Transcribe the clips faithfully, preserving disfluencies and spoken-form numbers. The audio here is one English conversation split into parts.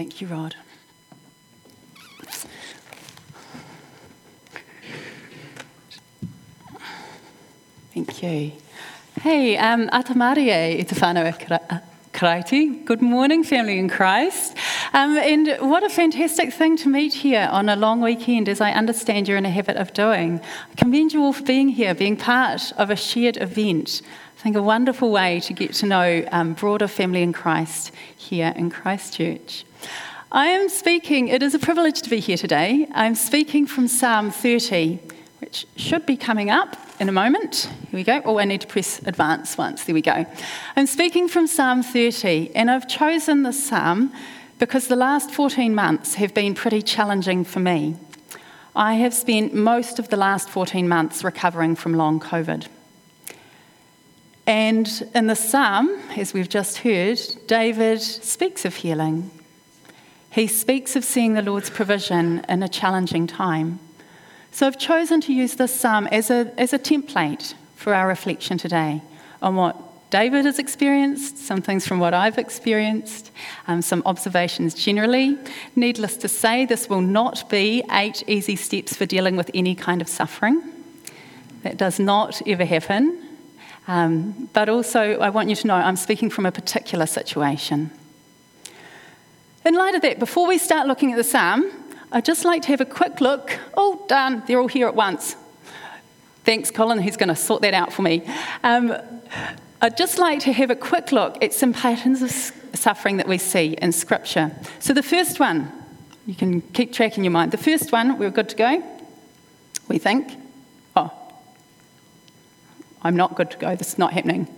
Thank you, Rod. Thank you. Hey, um, Ata marie, Itafano Karaiti. Good morning, family in Christ. Um, and what a fantastic thing to meet here on a long weekend, as I understand you're in a habit of doing. I commend you all for being here, being part of a shared event. I think a wonderful way to get to know um, broader family in Christ here in Christchurch. I am speaking, it is a privilege to be here today. I'm speaking from Psalm thirty, which should be coming up in a moment. Here we go. Oh, I need to press advance once. There we go. I'm speaking from Psalm thirty, and I've chosen this psalm because the last fourteen months have been pretty challenging for me. I have spent most of the last fourteen months recovering from long COVID. And in the psalm, as we've just heard, David speaks of healing. He speaks of seeing the Lord's provision in a challenging time. So I've chosen to use this psalm as a, as a template for our reflection today on what David has experienced, some things from what I've experienced, um, some observations generally. Needless to say, this will not be eight easy steps for dealing with any kind of suffering. That does not ever happen. Um, but also, I want you to know I'm speaking from a particular situation. In light of that, before we start looking at the psalm, I'd just like to have a quick look. Oh, darn, they're all here at once. Thanks, Colin, who's going to sort that out for me. Um, I'd just like to have a quick look at some patterns of suffering that we see in Scripture. So the first one, you can keep track in your mind. The first one, we're good to go, we think. Oh, I'm not good to go. This is not happening.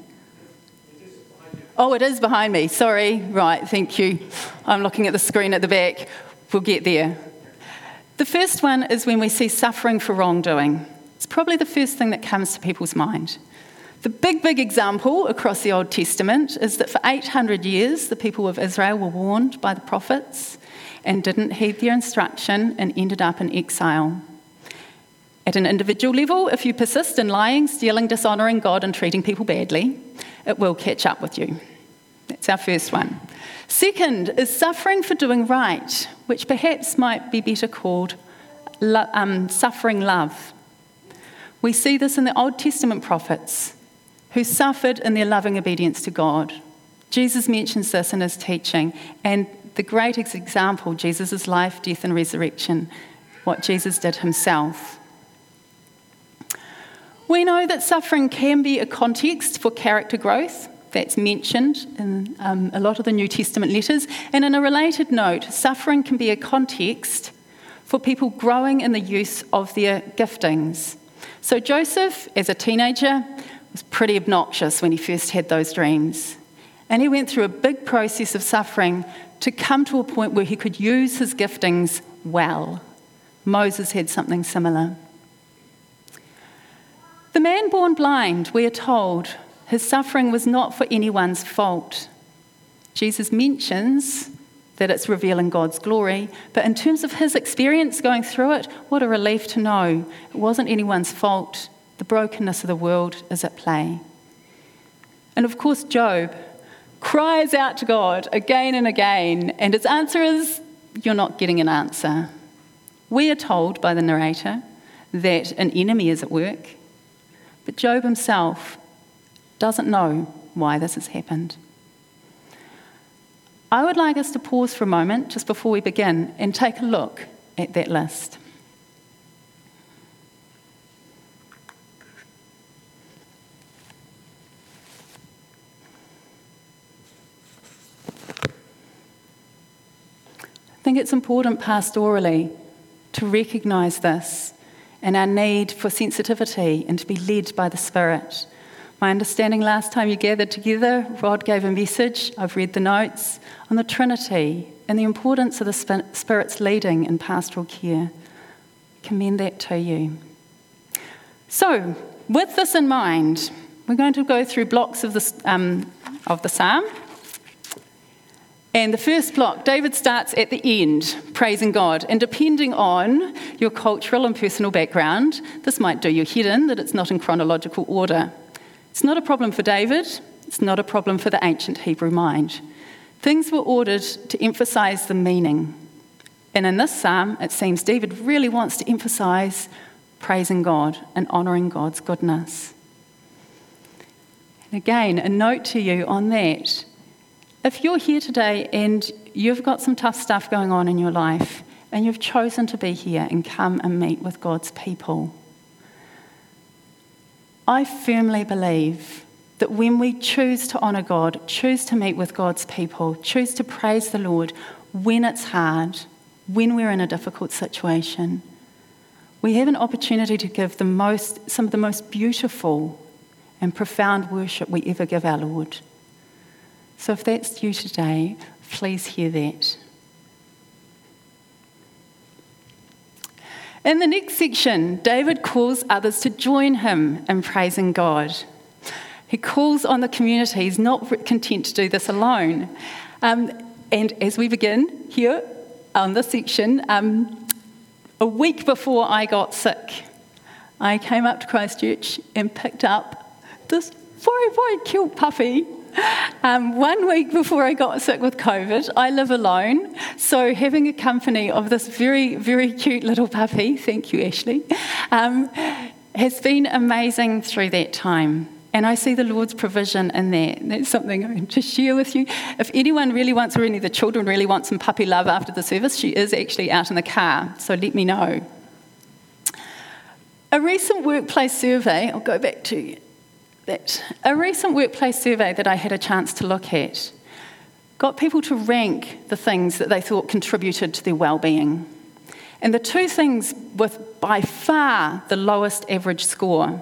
Oh, it is behind me. Sorry. Right, thank you. I'm looking at the screen at the back. We'll get there. The first one is when we see suffering for wrongdoing. It's probably the first thing that comes to people's mind. The big, big example across the Old Testament is that for eight hundred years, the people of Israel were warned by the prophets and didn't heed their instruction and ended up in exile. At an individual level, if you persist in lying, stealing, dishonouring God and treating people badly, it will catch up with you. That's our first one. Second is suffering for doing right, which perhaps might be better called lo- um, suffering love. We see this in the Old Testament prophets who suffered in their loving obedience to God. Jesus mentions this in his teaching, and the great example, Jesus' life, death and resurrection, what Jesus did himself. We know that suffering can be a context for character growth. That's mentioned in um, a lot of the New Testament letters. And in a related note, suffering can be a context for people growing in the use of their giftings. So Joseph, as a teenager, was pretty obnoxious when he first had those dreams. And he went through a big process of suffering to come to a point where he could use his giftings well. Moses had something similar. The man born blind, we are told, his suffering was not for anyone's fault. Jesus mentions that it's revealing God's glory, but in terms of his experience going through it, what a relief to know it wasn't anyone's fault. The brokenness of the world is at play. And of course, Job cries out to God again and again, and his answer is, you're not getting an answer. We are told by the narrator that an enemy is at work, but Job himself doesn't know why this has happened. I would like us to pause for a moment just before we begin and take a look at that list. I think it's important pastorally to recognise this and our need for sensitivity and to be led by the Spirit. My understanding last time you gathered together, Rod gave a message, I've read the notes, on the Trinity and the importance of the Spirit's leading in pastoral care. Commend that to you. So, with this in mind, we're going to go through blocks of the, um, of the psalm. And the first block, David starts at the end, praising God. And depending on your cultural and personal background, this might do your head in that it's not in chronological order. It's not a problem for David. It's not a problem for the ancient Hebrew mind. Things were ordered to emphasize the meaning. And in this psalm, it seems David really wants to emphasize praising God and honoring God's goodness. And again, a note to you on that. If you're here today and you've got some tough stuff going on in your life and you've chosen to be here and come and meet with God's people, I firmly believe that when we choose to honour God, choose to meet with God's people, choose to praise the Lord when it's hard, when we're in a difficult situation, we have an opportunity to give the most, some of the most beautiful and profound worship we ever give our Lord. So if that's you today, please hear that. In the next section, David calls others to join him in praising God. He calls on the community. He's not content to do this alone. Um, and as we begin here on this section, um, a week before I got sick, I came up to Christchurch and picked up this very, very cute puppy. Um, one week before I got sick with COVID, I live alone, so having a company of this very, very cute little puppy, thank you, Ashley, um, has been amazing through that time. And I see the Lord's provision in that. That's something I want to share with you. If anyone really wants, or any of the children really want some puppy love after the service, she is actually out in the car, so let me know. A recent workplace survey, I'll go back to that. A recent workplace survey that I had a chance to look at got people to rank the things that they thought contributed to their well-being. And the two things with by far the lowest average score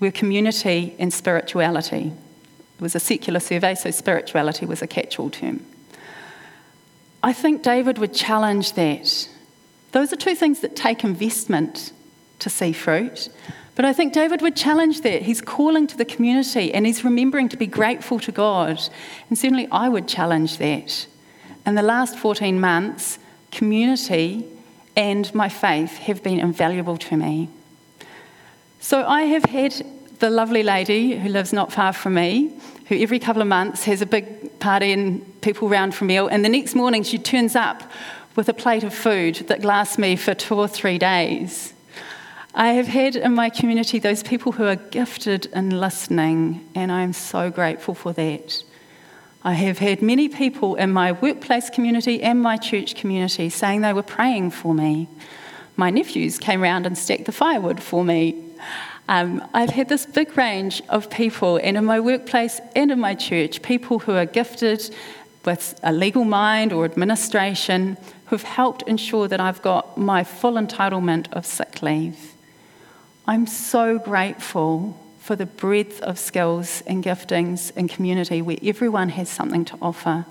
were community and spirituality. It was a secular survey, so spirituality was a catch-all term. I think David would challenge that. Those are two things that take investment to see fruit, but I think David would challenge that. He's calling to the community and he's remembering to be grateful to God, and certainly I would challenge that. In the last fourteen months, community and my faith have been invaluable to me. So I have had the lovely lady who lives not far from me, who every couple of months has a big party and people round for meal, and the next morning she turns up with a plate of food that lasts me for two or three days. I have had in my community those people who are gifted in listening, and I am so grateful for that. I have had many people in my workplace community and my church community saying they were praying for me. My nephews came round and stacked the firewood for me. Um, I've had this big range of people, and in my workplace and in my church, people who are gifted with a legal mind or administration who've helped ensure that I've got my full entitlement of sick leave. I'm so grateful for the breadth of skills and giftings in community where everyone has something to offer.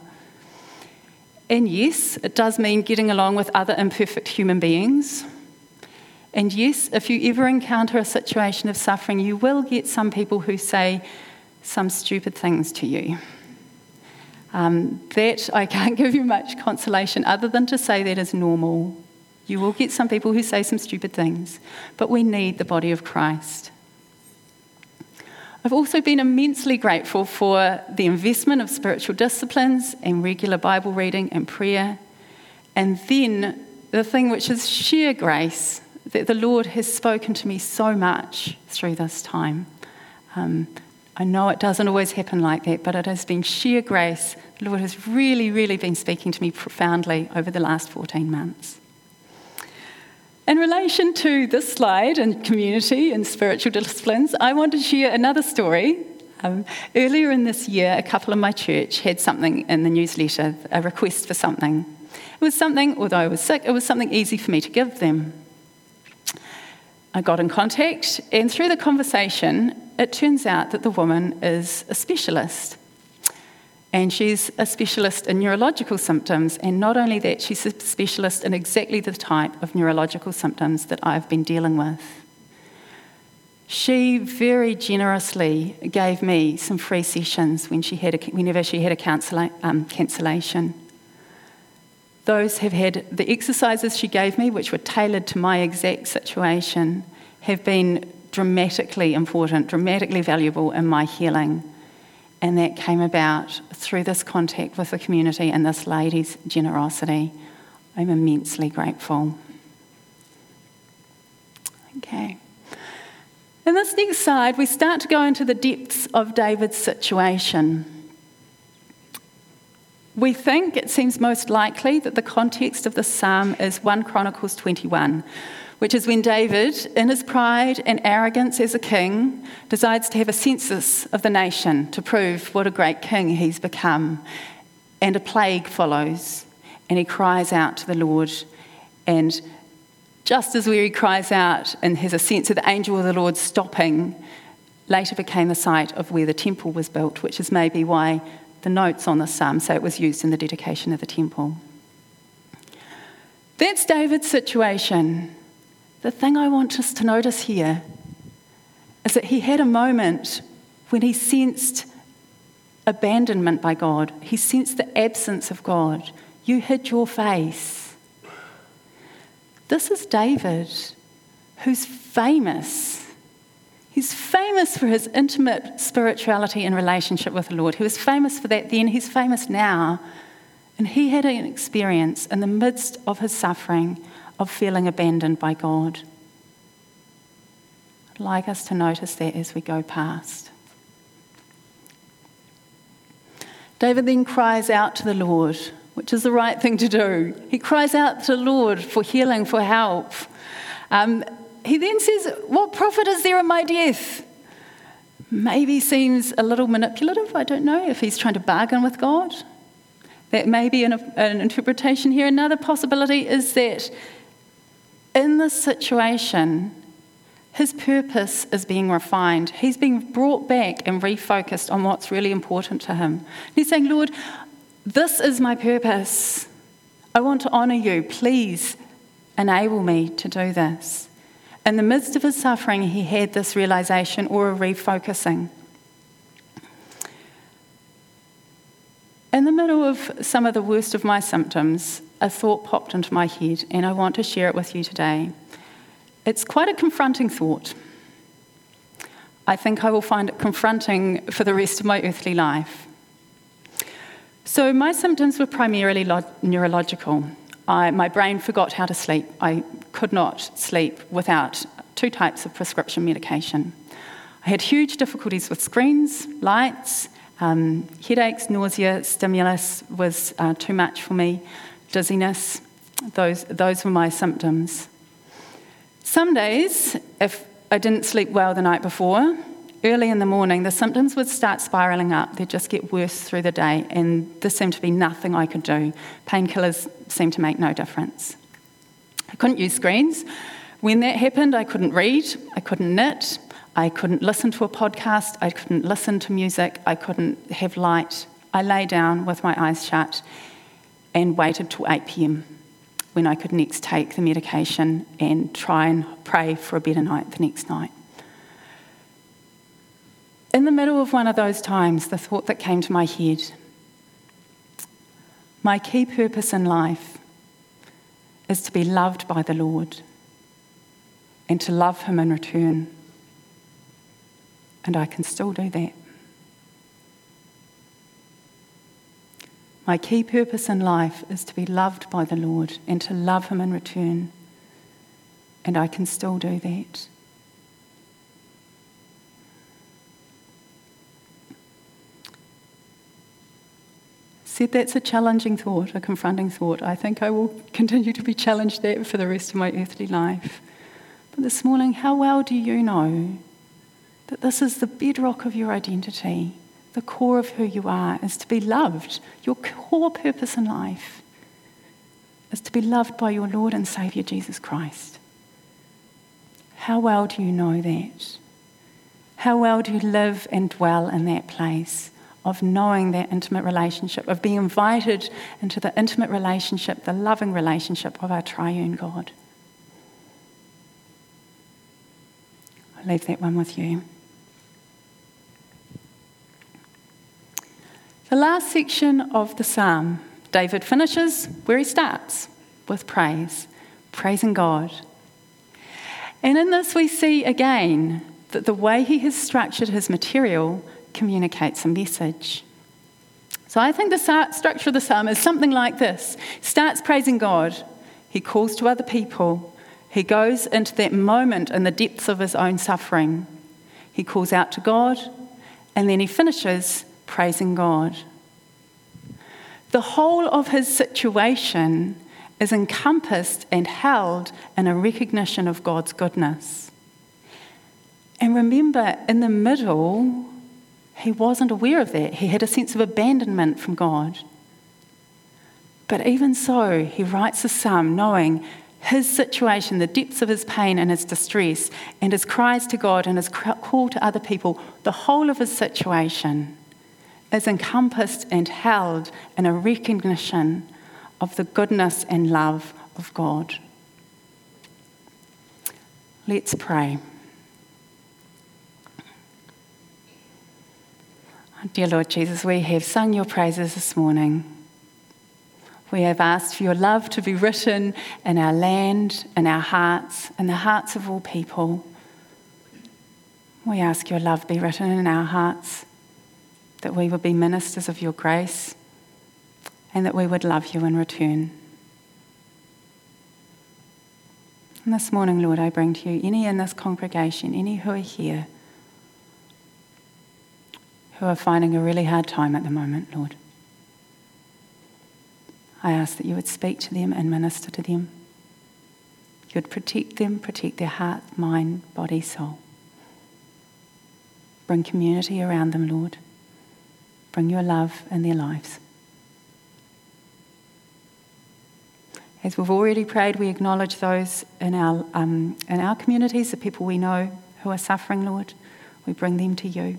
And yes, it does mean getting along with other imperfect human beings. And yes, if you ever encounter a situation of suffering, you will get some people who say some stupid things to you. Um, that, I can't give you much consolation other than to say that is normal. You will get some people who say some stupid things, but we need the body of Christ. I've also been immensely grateful for the investment of spiritual disciplines and regular Bible reading and prayer. And then the thing which is sheer grace, that the Lord has spoken to me so much through this time. Um, I know it doesn't always happen like that, but it has been sheer grace. The Lord has really, really been speaking to me profoundly over the last fourteen months. In relation to this slide and community and spiritual disciplines, I want to share another story. Um, earlier in this year, a couple in my church had something in the newsletter, a request for something. It was something, although I was sick, it was something easy for me to give them. I got in contact, and through the conversation, it turns out that the woman is a specialist. And she's a specialist in neurological symptoms, and not only that, she's a specialist in exactly the type of neurological symptoms that I've been dealing with. She very generously gave me some free sessions when she had a, whenever she had a cancella, um, cancellation. Those have had, the exercises she gave me, which were tailored to my exact situation, have been dramatically important, dramatically valuable in my healing. And that came about through this contact with the community and this lady's generosity. I'm immensely grateful. Okay. In this next slide, we start to go into the depths of David's situation. We think it seems most likely that the context of this psalm is First Chronicles twenty-one, which is when David, in his pride and arrogance as a king, decides to have a census of the nation to prove what a great king he's become. And a plague follows, and he cries out to the Lord. And just as where he cries out and has a sense of the angel of the Lord stopping, later became the site of where the temple was built, which is maybe why the notes on the psalm say it was used in the dedication of the temple. That's David's situation. The thing I want us to notice here is that he had a moment when he sensed abandonment by God. He sensed the absence of God. You hid your face. This is David, who's famous. He's famous for his intimate spirituality and relationship with the Lord. He was famous for that then. He's famous now. And he had an experience in the midst of his suffering of feeling abandoned by God. I'd like us to notice that as we go past. David then cries out to the Lord, which is the right thing to do. He cries out to the Lord for healing, for help. Um, he then says, "What profit is there in my death?" Maybe seems a little manipulative. I don't know if he's trying to bargain with God. That may be an, an interpretation here. Another possibility is that in this situation, his purpose is being refined. He's being brought back and refocused on what's really important to him. He's saying, "Lord, this is my purpose. I want to honour you. Please enable me to do this." In the midst of his suffering, he had this realisation or a refocusing. In the middle of some of the worst of my symptoms, a thought popped into my head, and I want to share it with you today. It's quite a confronting thought. I think I will find it confronting for the rest of my earthly life. So my symptoms were primarily lo- neurological. I, my brain forgot how to sleep. I could not sleep without two types of prescription medication. I had huge difficulties with screens, lights. Um, headaches, nausea, stimulus was uh, too much for me, dizziness, those those were my symptoms. Some days, if I didn't sleep well the night before, early in the morning, the symptoms would start spiralling up. They'd just get worse through the day, and there seemed to be nothing I could do. Painkillers seemed to make no difference. I couldn't use screens. When that happened, I couldn't read, I couldn't knit, I couldn't listen to a podcast, I couldn't listen to music, I couldn't have light. I lay down with my eyes shut and waited till eight p.m. when I could next take the medication and try and pray for a better night the next night. In the middle of one of those times, the thought that came to my head, my key purpose in life is to be loved by the Lord and to love him in return. And I can still do that. My key purpose in life is to be loved by the Lord and to love him in return. And I can still do that. Said that's a challenging thought, a confronting thought. I think I will continue to be challenged there for the rest of my earthly life. But this morning, how well do you know that this is the bedrock of your identity, the core of who you are, is to be loved. Your core purpose in life is to be loved by your Lord and Saviour, Jesus Christ. How well do you know that? How well do you live and dwell in that place of knowing that intimate relationship, of being invited into the intimate relationship, the loving relationship of our triune God? I'll leave that one with you. The last section of the psalm, David finishes where he starts, with praise, praising God. And in this we see again that the way he has structured his material communicates a message. So I think the structure of the psalm is something like this. Starts praising God. He calls to other people. He goes into that moment in the depths of his own suffering. He calls out to God, and then he finishes praising God. The whole of his situation is encompassed and held in a recognition of God's goodness. And remember, in the middle, he wasn't aware of that. He had a sense of abandonment from God. But even so, he writes the psalm knowing his situation, the depths of his pain and his distress, and his cries to God and his call to other people, the whole of his situation is encompassed and held in a recognition of the goodness and love of God. Let's pray. Dear Lord Jesus, we have sung your praises this morning. We have asked for your love to be written in our land, in our hearts, in the hearts of all people. We ask your love be written in our hearts, that we would be ministers of your grace, and that we would love you in return. And this morning, Lord, I bring to you any in this congregation, any who are here, who are finding a really hard time at the moment, Lord. I ask that you would speak to them and minister to them. You would protect them, protect their heart, mind, body, soul. Bring community around them, Lord. Bring your love in their lives. As we've already prayed, we acknowledge those in our um, in our communities, the people we know who are suffering, Lord. We bring them to you.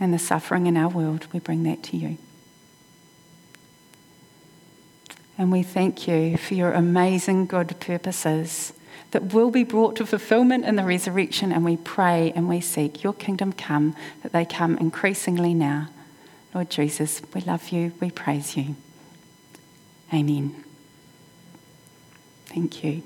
And the suffering in our world, we bring that to you. And we thank you for your amazing good purposes that will be brought to fulfillment in the resurrection, and we pray and we seek your kingdom come, that they come increasingly now. Lord Jesus, we love you, we praise you. Amen. Thank you.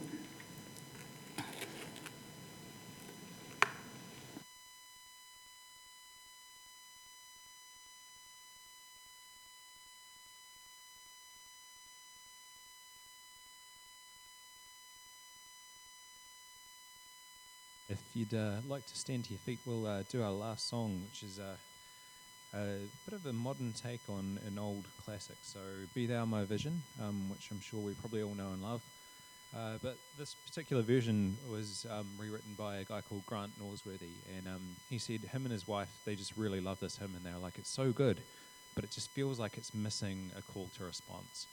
If you'd uh, like to stand to your feet, we'll uh, do our last song, which is uh, a bit of a modern take on an old classic. So, Be Thou My Vision, um, which I'm sure we probably all know and love. Uh, but this particular version was um, rewritten by a guy called Grant Norsworthy. And um, he said him and his wife, they just really love this hymn, and they were like, it's so good, but it just feels like it's missing a call to response.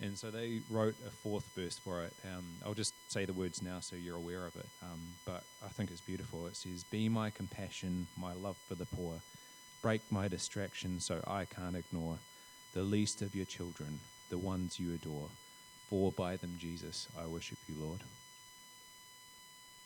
And so they wrote a fourth verse for it. Um, I'll just say the words now so you're aware of it. Um, but I think it's beautiful. It says, be my compassion, my love for the poor. Break my distraction so I can't ignore the least of your children, the ones you adore. For by them, Jesus, I worship you, Lord.